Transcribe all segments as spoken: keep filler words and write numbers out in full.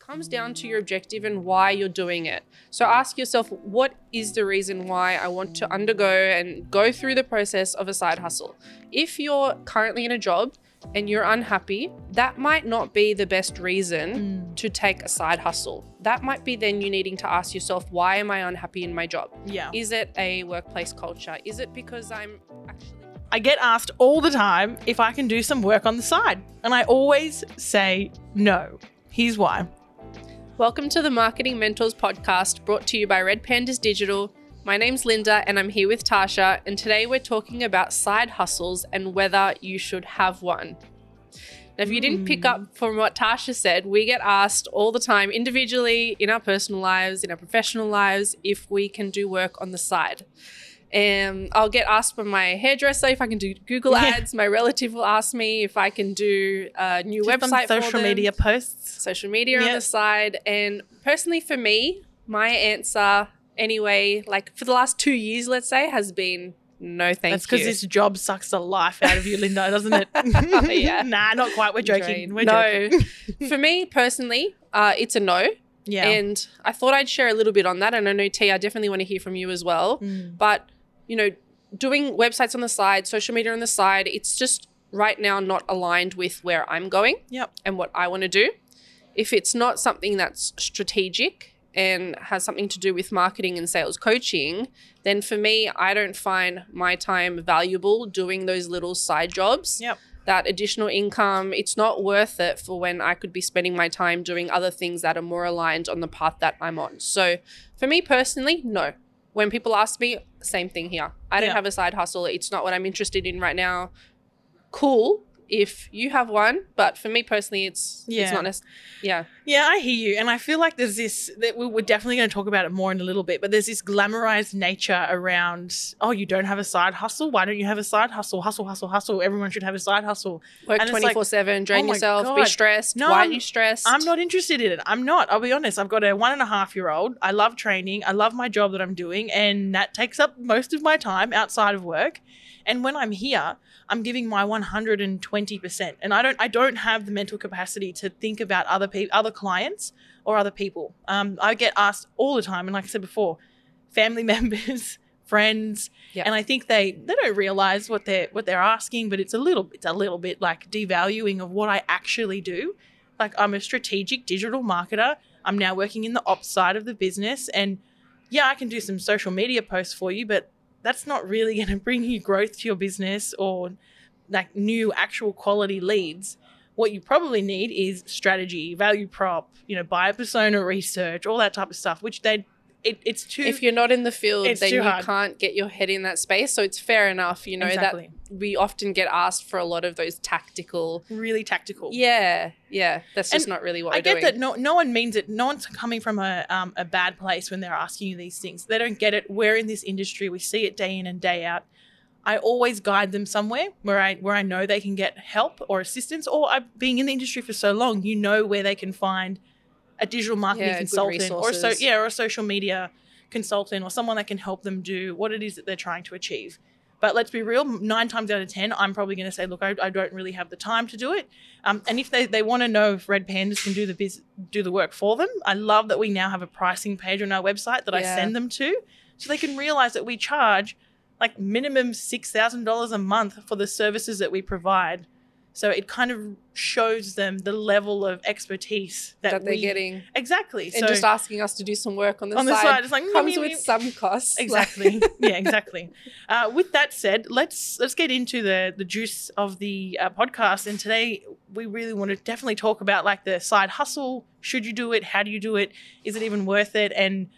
comes down to your objective and why you're doing it. So ask yourself, what is the reason why I want to undergo and go through the process of a side hustle? If you're currently in a job and you're unhappy, that might not be the best reason mm. to take a side hustle. That might be then you needing to ask yourself, why am I unhappy in my job? Yeah. Is it a workplace culture? Is it because I'm actually... I get asked all the time if I can do some work on the side, and I always say no. Here's why. Welcome to the Marketing Mentors Podcast, brought to you by Red Pandas Digital. My name's Linda and I'm here with Tasha, and today we're talking about side hustles and whether you should have one. Now, if you didn't pick up from what Tasha said, we get asked all the time individually in our personal lives, in our professional lives, if we can do work on the side. Um, I'll get asked by my hairdresser if I can do Google yeah. ads. My relative will ask me if I can do a new Just website social for them. media posts. Social media yep. on the side. And personally for me, my answer anyway, like for the last two years, let's say, has been no thank That's you. That's because this job sucks the life out of you, Linda, doesn't it? oh, yeah. Nah, not quite. We're joking. We're no. joking. For me personally, uh, it's a no. Yeah. And I thought I'd share a little bit on that. And I know, T, I definitely want to hear from you as well. Mm. But you know, doing websites on the side, social media on the side, it's just right now not aligned with where I'm going yep. and what I want to do. If it's not something that's strategic and has something to do with marketing and sales coaching, then for me, I don't find my time valuable doing those little side jobs. Yep. That additional income, it's not worth it for when I could be spending my time doing other things that are more aligned on the path that I'm on. So for me personally, no. When people ask me, same thing here. I don't yeah. have a side hustle. It's not what I'm interested in right now. Cool if you have one, but for me personally, it's yeah. it's not necessary. Yeah. Yeah, I hear you. And I feel like there's this, that we're definitely going to talk about it more in a little bit, but there's this glamorized nature around, oh, you don't have a side hustle? Why don't you have a side hustle? Hustle, hustle, hustle. Everyone should have a side hustle. Work twenty-four seven, like, drain oh yourself, God. be stressed. No, Why I'm, are you stressed? I'm not interested in it. I'm not. I'll be honest. I've got a one and a half year old. I love training. I love my job that I'm doing, and that takes up most of my time outside of work. And when I'm here, I'm giving my one hundred twenty percent, and I don't I don't have the mental capacity to think about other people, other clients or other people. Um, I get asked all the time, and like I said before, family members, friends, yeah. and I think they, they don't realize what they're what they're asking, but it's a little it's a little bit like devaluing of what I actually do. Like, I'm a strategic digital marketer. I'm now working in the ops side of the business, and yeah, I can do some social media posts for you, but that's not really going to bring you growth to your business or like new actual quality leads. What you probably need is strategy, value prop, you know, buyer persona research, all that type of stuff, which they, it, it's too. If you're not in the field, then you hard. can't get your head in that space. So it's fair enough, you know, exactly. that we often get asked for a lot of those tactical. Really tactical. Yeah. Yeah. That's just and not really what I we're doing. I get that no, no one means it. No one's coming from a um, a bad place when they're asking you these things. They don't get it. We're in this industry. We see it day in and day out. I always guide them somewhere where I where I know they can get help or assistance, or I, being in the industry for so long, you know where they can find a digital marketing yeah, consultant or so yeah or a social media consultant or someone that can help them do what it is that they're trying to achieve. But let's be real, nine times out of ten, I'm probably going to say, look, I, I don't really have the time to do it. Um, and if they, they want to know if Red Pandas can do the biz, do the work for them, I love that we now have a pricing page on our website that yeah. I send them to, so they can realize that we charge like minimum six thousand dollars a month for the services that we provide. So it kind of shows them the level of expertise that, that they're we, getting. Exactly. And so, just asking us to do some work on the on side, the side it's like, comes with some costs. Exactly. yeah, exactly. Uh, with that said, let's let's get into the, the juice of the uh, podcast. And today we really want to definitely talk about like the side hustle. Should you do it? How do you do it? Is it even worth it? And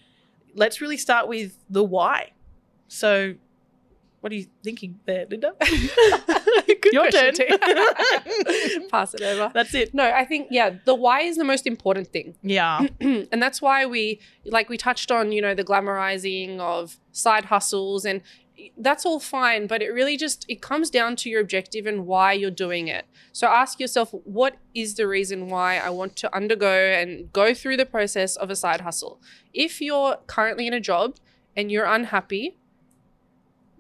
let's really start with the why. So what are you thinking there, Linda? Good Your turn. Pass it over. That's it. No, I think, yeah, the why is the most important thing. Yeah. And that's why we, like we touched on, you know, the glamorizing of side hustles, and that's all fine, but it really just, it comes down to your objective and why you're doing it. So ask yourself, what is the reason why I want to undergo and go through the process of a side hustle? If you're currently in a job and you're unhappy,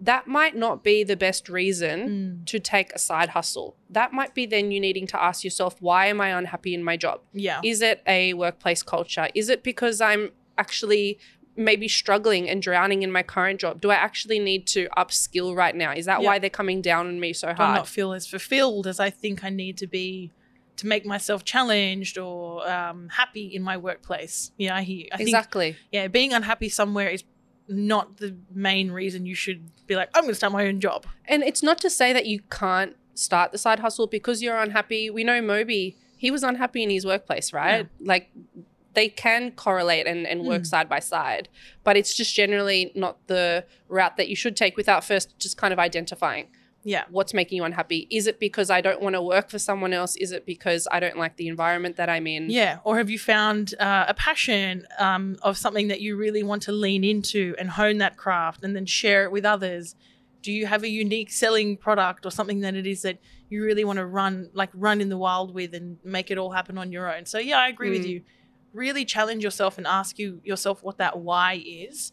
that might not be the best reason mm. to take a side hustle. That might be then you needing to ask yourself, why am I unhappy in my job? Yeah. Is it a workplace culture? Is it because I'm actually maybe struggling and drowning in my current job? Do I actually need to upskill right now? Is that yep. why they're coming down on me so hard? I'm not feel as fulfilled as I think I need to be to make myself challenged or um, happy in my workplace. Yeah, I hear you. I exactly. think, yeah, being unhappy somewhere is not the main reason you should be like, I'm going to start my own job. And it's not to say that you can't start the side hustle because you're unhappy. We know Moby, he was unhappy in his workplace, right? Yeah. Like they can correlate and, and work mm. side by side, but it's just generally not the route that you should take without first just kind of identifying. Yeah. What's making you unhappy? Is it because I don't want to work for someone else? Is it because I don't like the environment that I'm in? Yeah. Or have you found uh, a passion um, of something that you really want to lean into and hone that craft and then share it with others? Do you have a unique selling product or something that it is that you really want to run, like run in the wild with and make it all happen on your own? So, yeah, I agree mm. with you. Really challenge yourself and ask you yourself what that why is.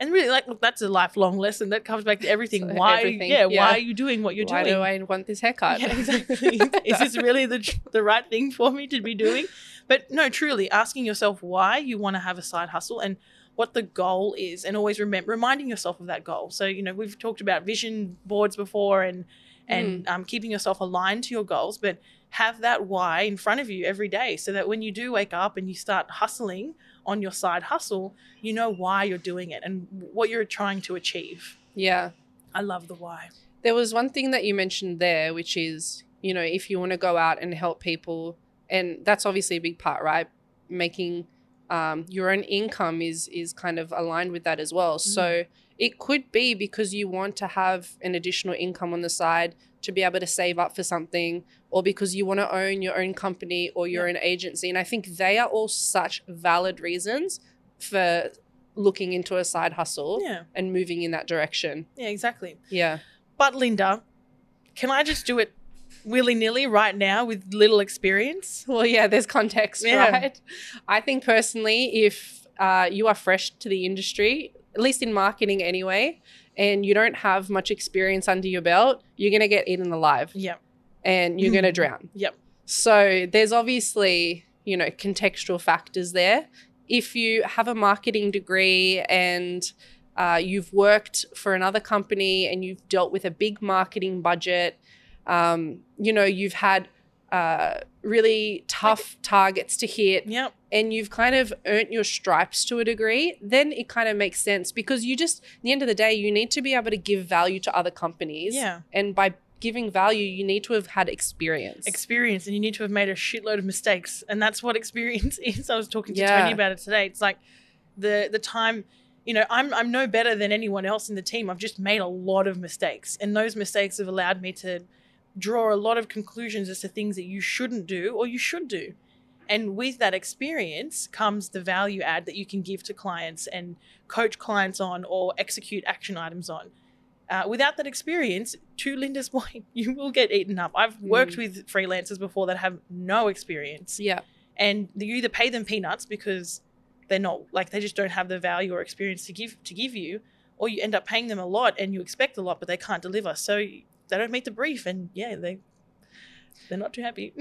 And really, like, look, that's a lifelong lesson that comes back to everything. So why, everything, yeah, yeah, why are you doing what you're why doing? Why do I want this haircut? Yeah, exactly. Is this really the the right thing for me to be doing? But no, truly asking yourself why you want to have a side hustle and what the goal is, and always remember reminding yourself of that goal. So, you know, we've talked about vision boards before and and mm. um, keeping yourself aligned to your goals, but have that why in front of you every day so that when you do wake up and you start hustling on your side hustle, you know why you're doing it and what you're trying to achieve. Yeah. I love the why. There was one thing that you mentioned there, which is, you know, if you want to go out and help people, and that's obviously a big part, right? Making um, your own income is is kind of aligned with that as well. Mm. So it could be because you want to have an additional income on the side to be able to save up for something, or because you want to own your own company or your yeah. own agency. And I think they are all such valid reasons for looking into a side hustle yeah. and moving in that direction. Yeah, exactly. Yeah. But Linda, can I just do it willy-nilly right now with little experience? Well, yeah, there's context, yeah. right? I think personally, if uh, you are fresh to the industry, at least in marketing anyway, and you don't have much experience under your belt, you're going to get eaten alive. Yeah. And you're mm. going to drown. Yep. So there's obviously, you know, contextual factors there. If you have a marketing degree and uh, you've worked for another company and you've dealt with a big marketing budget, um, you know, you've had uh, really tough like, targets to hit yep. and you've kind of earned your stripes to a degree, then it kind of makes sense because you just, at the end of the day, you need to be able to give value to other companies. Yeah. And by giving value, you need to have had experience. Experience, and you need to have made a shitload of mistakes. And that's what experience is. I was talking to yeah. Tony about it today. It's like the the time, you know, I'm I'm no better than anyone else in the team. I've just made a lot of mistakes. And those mistakes have allowed me to draw a lot of conclusions as to things that you shouldn't do or you should do. And with that experience comes the value add that you can give to clients and coach clients on or execute action items on. Uh, without that experience, to Linda's point, you will get eaten up. I've worked mm. with freelancers before that have no experience. Yeah. And you either pay them peanuts because they're not, like, they just don't have the value or experience to give to give you, or you end up paying them a lot and you expect a lot, but they can't deliver. So they don't meet the brief, and yeah, they, they're not too happy.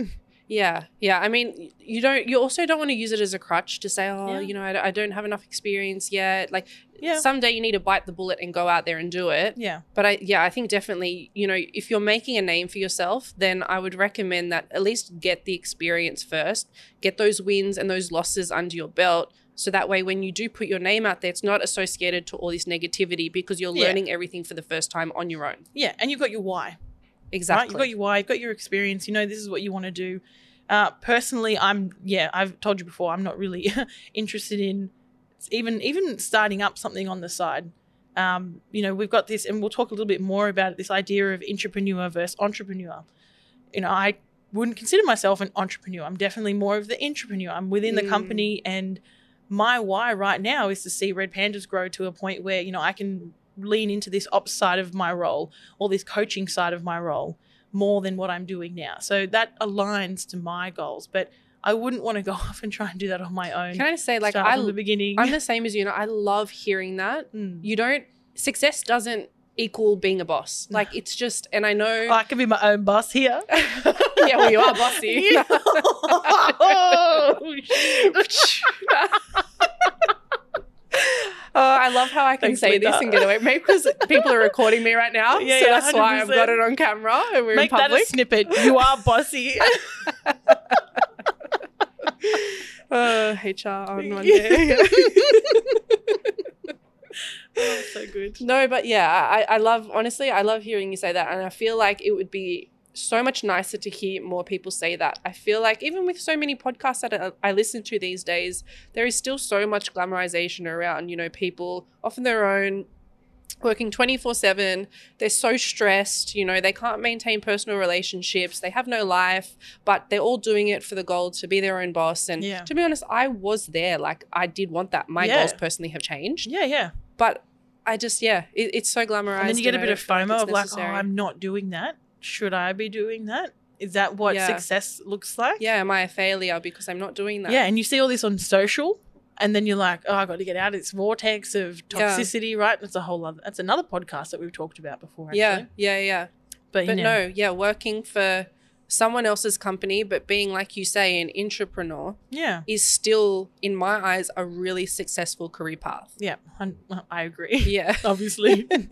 Yeah. Yeah. I mean, you don't, you also don't want to use it as a crutch to say, oh, yeah. you know, I, I don't have enough experience yet. Like yeah. someday you need to bite the bullet and go out there and do it. Yeah. But I, yeah, I think definitely, you know, if you're making a name for yourself, then I would recommend that at least get the experience first, get those wins and those losses under your belt. So that way, when you do put your name out there, it's not associated to all this negativity because you're yeah. learning everything for the first time on your own. Yeah. And you've got your why. Exactly. Right? You've got your why, you've got your experience, you know, this is what you want to do. Uh, personally, I'm, yeah, I've told you before, I'm not really interested in even even starting up something on the side. Um, you know, we've got this, and we'll talk a little bit more about it, this idea of intrapreneur versus entrepreneur. You know, I wouldn't consider myself an entrepreneur. I'm definitely more of the intrapreneur. I'm within mm. the company, and my why right now is to see Red Pandas grow to a point where, you know, I can lean into this ops side of my role or this coaching side of my role more than what I'm doing now. So that aligns to my goals, but I wouldn't want to go off and try and do that on my own. Can I just say, like, I, from the beginning. I'm the same as you, and I love hearing that. Mm. You don't, success doesn't equal being a boss. Like, it's just, and I know. Oh, I can be my own boss here. Yeah, well, you are bossy. Yeah. Oh, Oh, I love how I can Thanks, say Linda. This and get away. Maybe because people are recording me right now. Yeah, so yeah, that's one hundred percent. Why I've got it on camera and we're Make in public. That a snippet. You are bossy. uh, H R on one day. Oh, so good. No, but yeah, I, I love, honestly, I love hearing you say that. And I feel like it would be so much nicer to hear more people say that. I feel like even with so many podcasts that I listen to these days, there is still so much glamorization around, you know, people off on their own, working twenty-four seven. They're so stressed, you know, they can't maintain personal relationships. They have no life, but they're all doing it for the goal to be their own boss. And yeah. to be honest, I was there. Like, I did want that. My yeah. goals personally have changed. Yeah, yeah. But I just, yeah, it, it's so glamorized. And then you get a bit of FOMO of like, oh, I'm not doing that. Should I be doing that? Is that what yeah. success looks like? Yeah, am I a failure because I'm not doing that? Yeah, and you see all this on social and then you're like, oh, I got to get out of this vortex of toxicity, yeah. right? That's a whole other – that's another podcast that we've talked about before actually. Yeah, yeah, yeah. But, but you know, no, yeah, working for someone else's company but being, like you say, an intrapreneur yeah. is still, in my eyes, a really successful career path. Yeah, I, I agree. Yeah. Obviously. Yeah,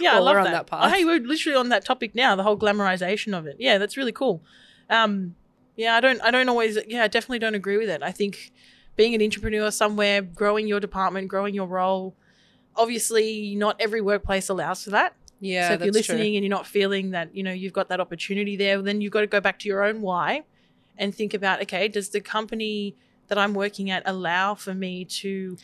well, I love we're that. On that path. Oh, hey, we're literally on that topic now, the whole glamorization of it. Yeah, that's really cool. Um, yeah, I don't I don't always – yeah, I definitely don't agree with it. I think being an entrepreneur somewhere, growing your department, growing your role, obviously not every workplace allows for that. Yeah, so if that's you're listening true. And you're not feeling that, you know, you've got that opportunity there, then you've got to go back to your own why and think about, okay, does the company that I'm working at allow for me to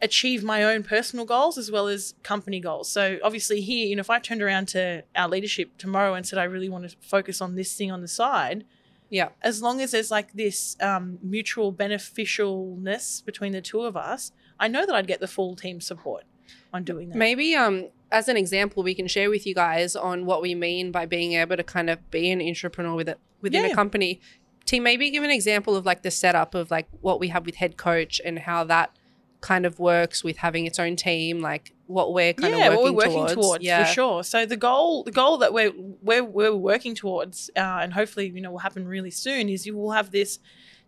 achieve my own personal goals as well as company goals? So obviously here, you know, if I turned around to our leadership tomorrow and said I really want to focus on this thing on the side, yeah, as long as there's like this um, mutual beneficialness between the two of us, I know that I'd get the full team support on doing that. Maybe um as an example, we can share with you guys on what we mean by being able to kind of be an entrepreneur with it within yeah. a company. Team, maybe give an example of like the setup of like what we have with head coach and how that kind of works with having its own team, like what we're kind yeah, of working, what we're working towards. towards. Yeah, for sure. So the goal, the goal that we're we're, we're working towards, uh, and hopefully you know will happen really soon, is you will have this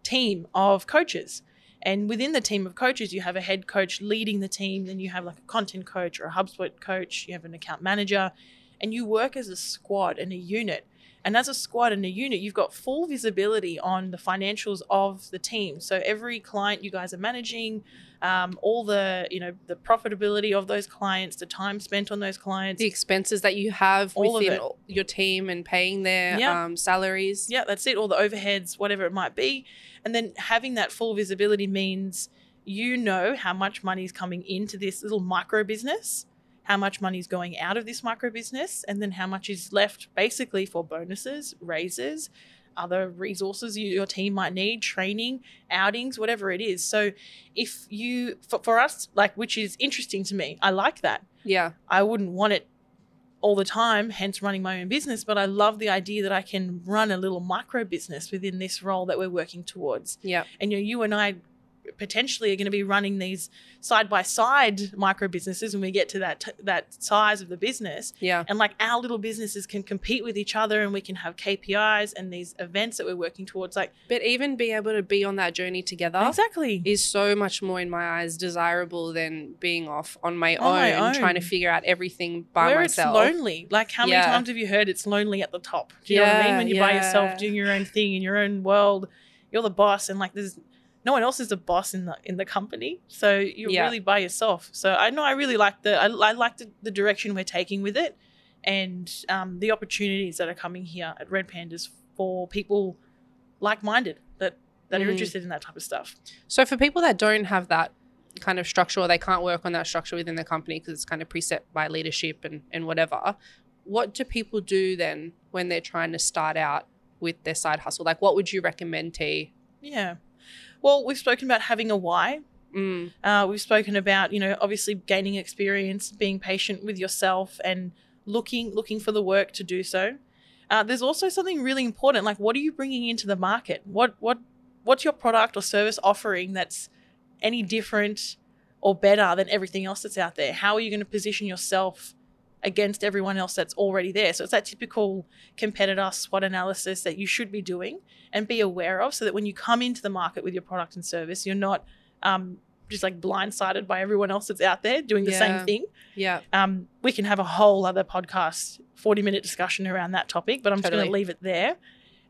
team of coaches. And within the team of coaches, you have a head coach leading the team. Then you have like a content coach or a HubSpot coach. You have an account manager and you work as a squad and a unit. And as a squad and a unit, you've got full visibility on the financials of the team. So every client you guys are managing, um, all the, you know, the profitability of those clients, the time spent on those clients. The expenses that you have within your team and paying their yeah. um, salaries. Yeah, that's it. All the overheads, whatever it might be. And then having that full visibility means you know how much money is coming into this little micro business, how much money is going out of this micro business, and then how much is left basically for bonuses, raises, other resources you, your team might need, training, outings, whatever it is. So if you, for, for us, like, which is interesting to me, I like that. Yeah. I wouldn't want it all the time, hence running my own business, but I love the idea that I can run a little micro business within this role that we're working towards. Yeah. And you know, you and I potentially are going to be running these side-by-side micro businesses when we get to that t- that size of the business. Yeah. And like our little businesses can compete with each other and we can have K P Is and these events that we're working towards. Like, but even be able to be on that journey together exactly is so much more in my eyes desirable than being off on my, on own, my own trying to figure out everything by Where myself. It's lonely. Like how yeah. many times have you heard it's lonely at the top? Do you yeah, know what I mean? When you're yeah. by yourself doing your own thing in your own world, you're the boss and like there's no one else is the boss in the in the company, so you're yeah. really by yourself. So I know I really like the I, I like the, the direction we're taking with it, and um, the opportunities that are coming here at Red Pandas for people like-minded that that mm. are interested in that type of stuff. So for people that don't have that kind of structure, or they can't work on that structure within the company because it's kind of preset by leadership and and whatever, what do people do then when they're trying to start out with their side hustle? Like, what would you recommend, T? Yeah. Well, we've spoken about having a why. Mm. Uh, we've spoken about, you know, obviously gaining experience, being patient with yourself and looking looking for the work to do so. Uh, there's also something really important, like what are you bringing into the market? What what what's your product or service offering that's any different or better than everything else that's out there? How are you going to position yourself against everyone else that's already there? So it's that typical competitor SWOT analysis that you should be doing and be aware of, so that when you come into the market with your product and service, you're not um, just like blindsided by everyone else that's out there doing the yeah. same thing. Yeah. Um, we can have a whole other podcast, forty minute discussion around that topic, but I'm totally. just going to leave it there.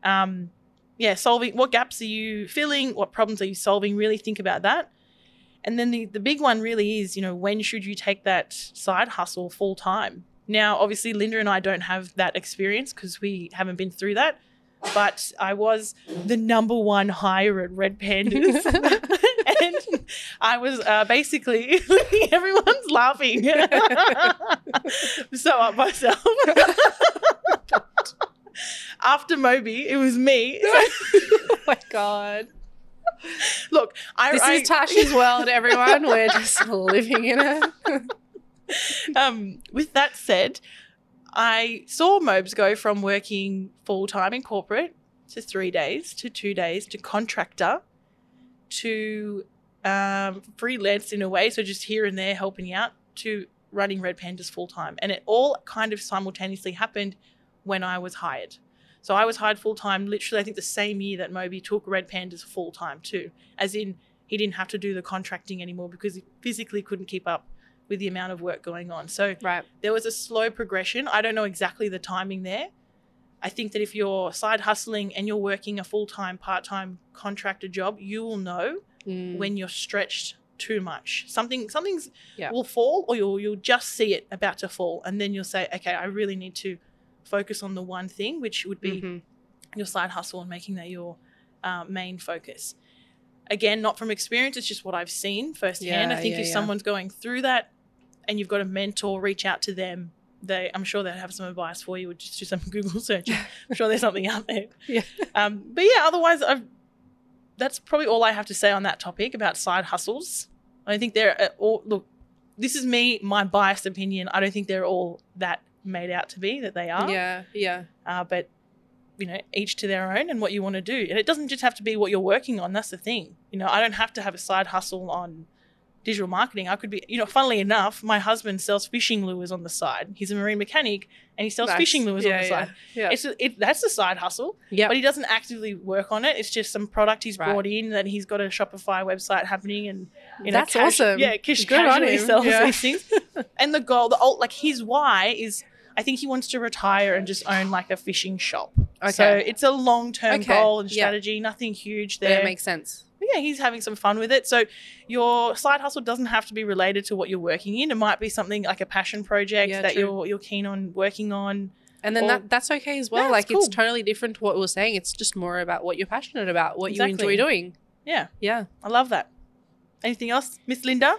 Um, yeah. Solving, what gaps are you filling? What problems are you solving? Really think about that. And then the, the big one really is, you know, when should you take that side hustle full time? Now, obviously, Linda and I don't have that experience because we haven't been through that, but I was the number one hire at Red Pandas. And I was uh, basically, everyone's laughing. So up myself. After Moby, it was me. Oh, my God. Look, I, this I, is Tasha's world, everyone. We're just living in it. Um, with that said, I saw Mobes go from working full time in corporate to three days to two days to contractor to um, freelance in a way, so just here and there helping out, to running Red Pandas full time, and it all kind of simultaneously happened when I was hired. So I was hired full-time literally I think the same year that Moby took Red Pandas full-time too, as in he didn't have to do the contracting anymore because he physically couldn't keep up with the amount of work going on. So right. there was a slow progression. I don't know exactly the timing there. I think that if you're side hustling and you're working a full-time, part-time contractor job, you will know mm. when you're stretched too much. Something something's yeah. will fall, or you'll you'll just see it about to fall, and then you'll say, okay, I really need to focus on the one thing, which would be mm-hmm. your side hustle and making that your uh, main focus. Again, not from experience, it's just what I've seen firsthand. Yeah, I think yeah, if yeah. someone's going through that and you've got a mentor, reach out to them. They, I'm sure they'll have some advice for you, or just do some Google search. I'm sure there's something out there. Yeah. Um, but yeah, otherwise, I've, that's probably all I have to say on that topic about side hustles. I think they're all, look, this is me, my biased opinion. I don't think they're all that made out to be that they are. Yeah, yeah. Uh, but, you know, each to their own and what you want to do. And it doesn't just have to be what you're working on. That's the thing. You know, I don't have to have a side hustle on digital marketing. I could be, you know, funnily enough, my husband sells fishing lures on the side. He's a marine mechanic and he sells nice. fishing lures yeah, on the yeah, side. Yeah. It's a, it, that's a side hustle, yep. but he doesn't actively work on it. It's just some product he's right. brought in that he's got a Shopify website happening, and you know, that's cash, awesome. Yeah, cash, casually sells yeah. these things. And the goal, the old, like his why is, I think he wants to retire and just own like a fishing shop. Okay. So it's a long-term okay. goal and strategy, yeah. nothing huge there. That makes sense. But yeah, he's having some fun with it. So your side hustle doesn't have to be related to what you're working in. It might be something like a passion project yeah, that true. you're you're keen on working on. And then or, that, that's okay as well. Yeah, like cool. It's totally different to what we were saying. It's just more about what you're passionate about, what exactly. you enjoy doing. Yeah. Yeah. I love that. Anything else, Miss Linda?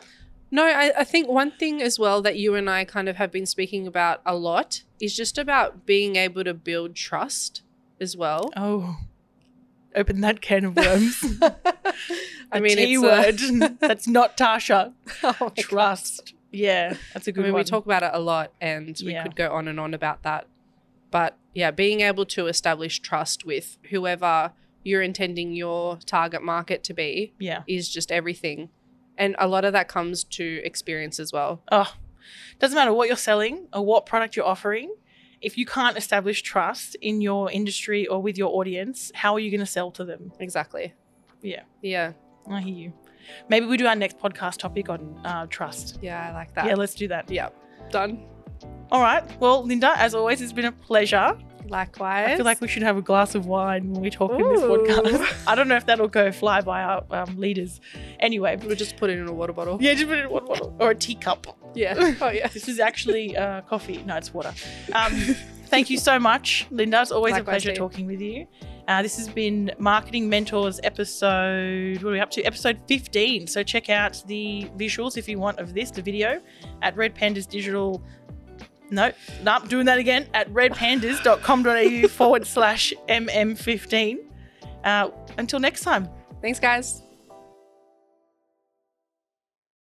No, I, I think one thing as well that you and I kind of have been speaking about a lot is just about being able to build trust as well. Oh, open that can of worms. I mean, T word. A... That's not Tasha. Oh, trust. God. Yeah, that's a good I mean, one. We talk about it a lot, and we yeah. could go on and on about that. But yeah, being able to establish trust with whoever you're intending your target market to be yeah. is just everything. And a lot of that comes to experience as well. Oh, doesn't matter what you're selling or what product you're offering. If you can't establish trust in your industry or with your audience, how are you going to sell to them? Exactly. Yeah. Yeah. I hear you. Maybe we do our next podcast topic on uh, trust. Yeah, I like that. Yeah, let's do that. Yeah. Done. All right. Well, Linda, as always, it's been a pleasure. Likewise. I feel like we should have a glass of wine when we talk Ooh. in this podcast. I don't know if that'll go fly by our um, leaders. Anyway. We'll just put it in a water bottle. Yeah, just put it in a water bottle. Or a teacup. Yeah. Oh, yeah. This is actually uh, coffee. No, it's water. Um, thank you so much, Linda. It's always Likewise, a pleasure too. talking with you. Uh, this has been Marketing Mentors episode, what are we up to? Episode fifteen. So check out the visuals if you want of this, the video, at Red Pandas Digital. No, no, I'm doing that again at redpandas dot com dot a u forward slash M M fifteen. Uh, until next time. Thanks, guys.